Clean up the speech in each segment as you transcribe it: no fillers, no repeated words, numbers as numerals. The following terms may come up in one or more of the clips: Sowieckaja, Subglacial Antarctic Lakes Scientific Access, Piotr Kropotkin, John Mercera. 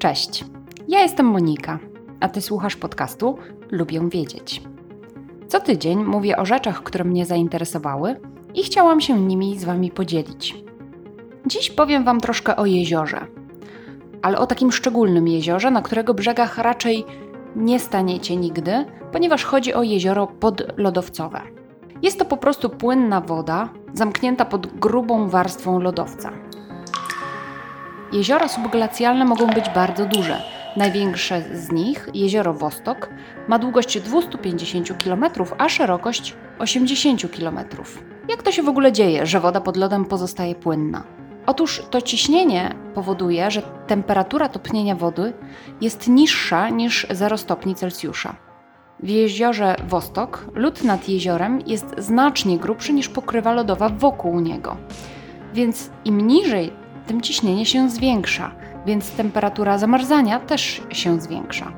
Cześć, ja jestem Monika, a Ty słuchasz podcastu Lubię Wiedzieć. Co tydzień mówię o rzeczach, które mnie zainteresowały i chciałam się nimi z Wami podzielić. Dziś powiem Wam troszkę o jeziorze, ale o takim szczególnym jeziorze, na którego brzegach raczej nie staniecie nigdy, ponieważ chodzi o jezioro podlodowcowe. Jest to po prostu płynna woda zamknięta pod grubą warstwą lodowca. Jeziora subglacjalne mogą być bardzo duże. Największe z nich, jezioro Wostok, ma długość 250 km, a szerokość 80 km. Jak to się w ogóle dzieje, że woda pod lodem pozostaje płynna? Otóż to ciśnienie powoduje, że temperatura topnienia wody jest niższa niż 0 stopni Celsjusza. W jeziorze Wostok lód nad jeziorem jest znacznie grubszy niż pokrywa lodowa wokół niego, więc im niżej, tym ciśnienie się zwiększa, więc temperatura zamarzania też się zwiększa.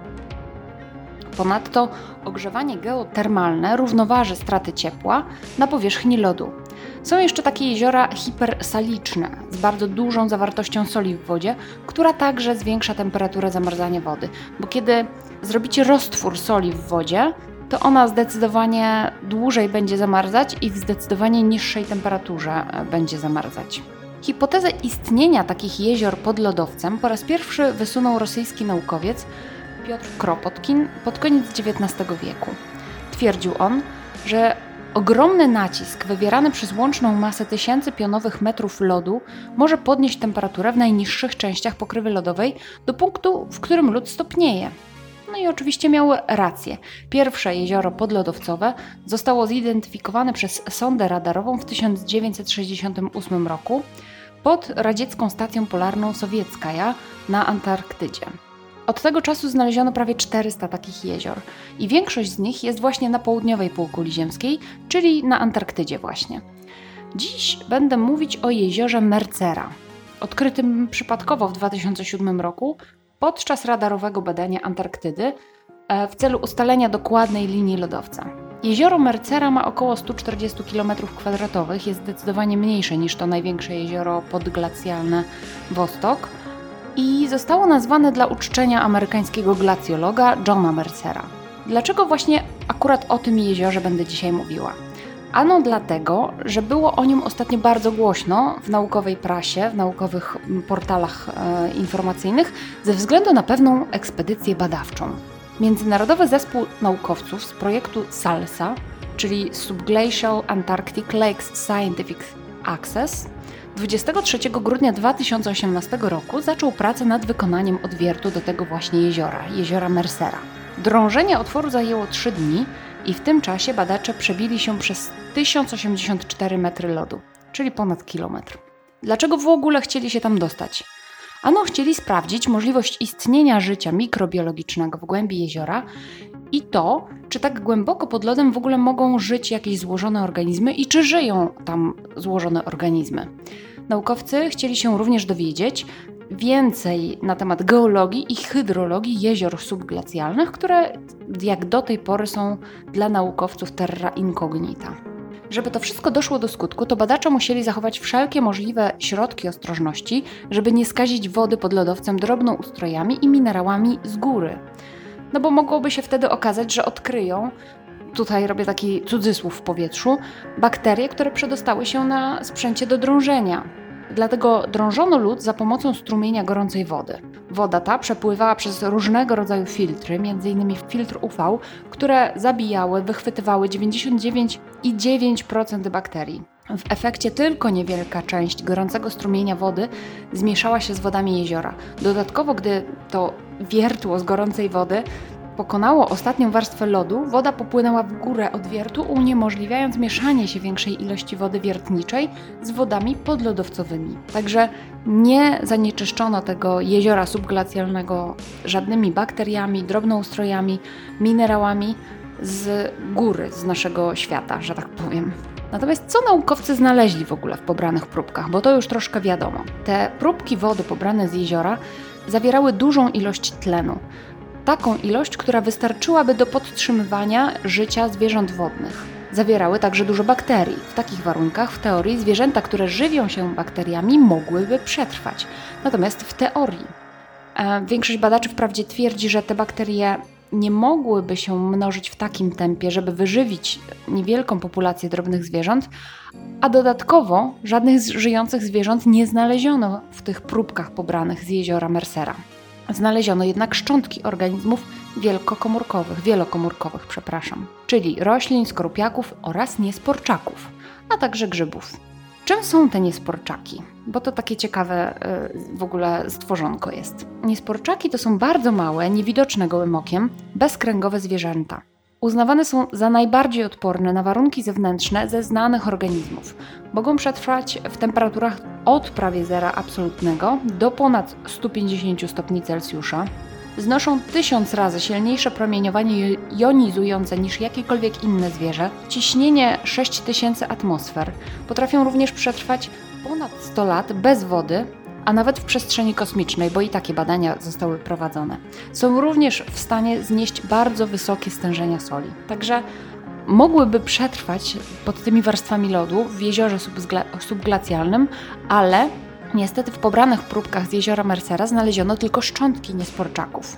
Ponadto ogrzewanie geotermalne równoważy straty ciepła na powierzchni lodu. Są jeszcze takie jeziora hipersaliczne z bardzo dużą zawartością soli w wodzie, która także zwiększa temperaturę zamarzania wody, bo kiedy zrobicie roztwór soli w wodzie, to ona zdecydowanie dłużej będzie zamarzać i w zdecydowanie niższej temperaturze będzie zamarzać. Hipotezę istnienia takich jezior pod lodowcem po raz pierwszy wysunął rosyjski naukowiec Piotr Kropotkin pod koniec XIX wieku. Twierdził on, że ogromny nacisk wywierany przez łączną masę tysięcy pionowych metrów lodu może podnieść temperaturę w najniższych częściach pokrywy lodowej do punktu, w którym lód stopnieje. No i oczywiście miał rację. Pierwsze jezioro podlodowcowe zostało zidentyfikowane przez sondę radarową w 1968 roku pod radziecką stacją polarną Sowieckaja na Antarktydzie. Od tego czasu znaleziono prawie 400 takich jezior i większość z nich jest właśnie na południowej półkuli ziemskiej, czyli na Antarktydzie właśnie. Dziś będę mówić o jeziorze Mercera, odkrytym przypadkowo w 2007 roku podczas radarowego badania Antarktydy w celu ustalenia dokładnej linii lodowca. Jezioro Mercera ma około 140 km2, jest zdecydowanie mniejsze niż to największe jezioro podglacjalne Wostok i zostało nazwane dla uczczenia amerykańskiego glacjologa Johna Mercera. Dlaczego właśnie akurat o tym jeziorze będę dzisiaj mówiła? Ano dlatego, że było o nim ostatnio bardzo głośno w naukowej prasie, w naukowych portalach informacyjnych ze względu na pewną ekspedycję badawczą. Międzynarodowy Zespół Naukowców z projektu SALSA, czyli Subglacial Antarctic Lakes Scientific Access, 23 grudnia 2018 roku zaczął pracę nad wykonaniem odwiertu do tego właśnie jeziora, jeziora Mercera. Drążenie otworu zajęło 3 dni i w tym czasie badacze przebili się przez 1084 metry lodu, czyli ponad kilometr. Dlaczego w ogóle chcieli się tam dostać? Ano chcieli sprawdzić możliwość istnienia życia mikrobiologicznego w głębi jeziora i to, czy tak głęboko pod lodem w ogóle mogą żyć jakieś złożone organizmy i czy żyją tam złożone organizmy. Naukowcy chcieli się również dowiedzieć więcej na temat geologii i hydrologii jezior subglacjalnych, które jak do tej pory są dla naukowców terra incognita. Żeby to wszystko doszło do skutku, to badacze musieli zachować wszelkie możliwe środki ostrożności, żeby nie skazić wody pod lodowcem drobnoustrojami i minerałami z góry. No bo mogłoby się wtedy okazać, że odkryją, tutaj robię taki cudzysłów w powietrzu, bakterie, które przedostały się na sprzęcie do drążenia. Dlatego drążono lód za pomocą strumienia gorącej wody. Woda ta przepływała przez różnego rodzaju filtry, m.in. filtr UV, które zabijały, wychwytywały 99,9% bakterii. W efekcie tylko niewielka część gorącego strumienia wody zmieszała się z wodami jeziora. Dodatkowo, gdy to wiertło z gorącej wody pokonało ostatnią warstwę lodu, woda popłynęła w górę od wiertu, uniemożliwiając mieszanie się większej ilości wody wiertniczej z wodami podlodowcowymi. Także nie zanieczyszczono tego jeziora subglacjalnego żadnymi bakteriami, drobnoustrojami, minerałami z góry, z naszego świata, że tak powiem. Natomiast co naukowcy znaleźli w ogóle w pobranych próbkach? Bo to już troszkę wiadomo. Te próbki wody pobrane z jeziora zawierały dużą ilość tlenu. Taką ilość, która wystarczyłaby do podtrzymywania życia zwierząt wodnych. Zawierały także dużo bakterii. W takich warunkach w teorii zwierzęta, które żywią się bakteriami, mogłyby przetrwać. Natomiast w teorii Większość badaczy wprawdzie twierdzi, że te bakterie nie mogłyby się mnożyć w takim tempie, żeby wyżywić niewielką populację drobnych zwierząt, a dodatkowo żadnych z żyjących zwierząt nie znaleziono w tych próbkach pobranych z jeziora Mercera. Znaleziono jednak szczątki organizmów wielokomórkowych, czyli roślin, skorupiaków oraz niesporczaków, a także grzybów. Czym są te niesporczaki? Bo to takie ciekawe w ogóle stworzonko jest. Niesporczaki to są bardzo małe, niewidoczne gołym okiem, bezkręgowe zwierzęta. Uznawane są za najbardziej odporne na warunki zewnętrzne ze znanych organizmów. Mogą przetrwać w temperaturach od prawie zera absolutnego do ponad 150 stopni Celsjusza. Znoszą 1000 razy silniejsze promieniowanie jonizujące niż jakiekolwiek inne zwierzę, ciśnienie 6000 atmosfer. Potrafią również przetrwać ponad 100 lat bez wody, a nawet w przestrzeni kosmicznej, bo i takie badania zostały prowadzone. Są również w stanie znieść bardzo wysokie stężenia soli. Także mogłyby przetrwać pod tymi warstwami lodu w jeziorze subglacjalnym, ale niestety w pobranych próbkach z jeziora Mercera znaleziono tylko szczątki niesporczaków.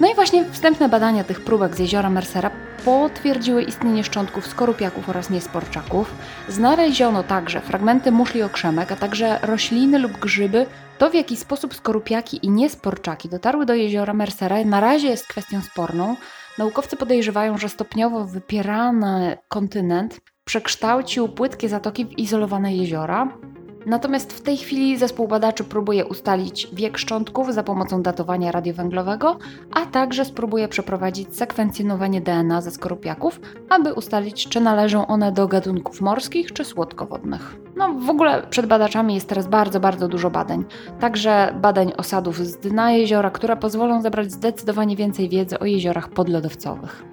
No i właśnie wstępne badania tych próbek z jeziora Mercera potwierdziły istnienie szczątków skorupiaków oraz niesporczaków. Znaleziono także fragmenty muszli okrzemek, a także rośliny lub grzyby. To, w jaki sposób skorupiaki i niesporczaki dotarły do jeziora Mercera, na razie jest kwestią sporną. Naukowcy podejrzewają, że stopniowo wypierany kontynent przekształcił płytkie zatoki w izolowane jeziora. Natomiast w tej chwili zespół badaczy próbuje ustalić wiek szczątków za pomocą datowania radiowęglowego, a także spróbuje przeprowadzić sekwencjonowanie DNA ze skorupiaków, aby ustalić, czy należą one do gatunków morskich czy słodkowodnych. No w ogóle przed badaczami jest teraz bardzo, bardzo dużo badań. Także badań osadów z dna jeziora, które pozwolą zebrać zdecydowanie więcej wiedzy o jeziorach podlodowcowych.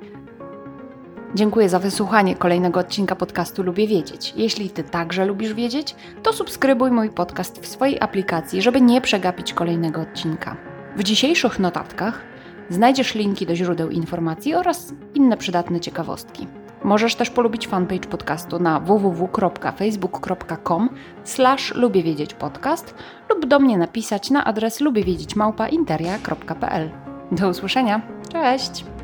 Dziękuję za wysłuchanie kolejnego odcinka podcastu Lubię Wiedzieć. Jeśli Ty także lubisz wiedzieć, to subskrybuj mój podcast w swojej aplikacji, żeby nie przegapić kolejnego odcinka. W dzisiejszych notatkach znajdziesz linki do źródeł informacji oraz inne przydatne ciekawostki. Możesz też polubić fanpage podcastu na www.facebook.com/lubiewiedzieć podcast lub do mnie napisać na adres lubiewiedzieć@interia.pl. Do usłyszenia. Cześć!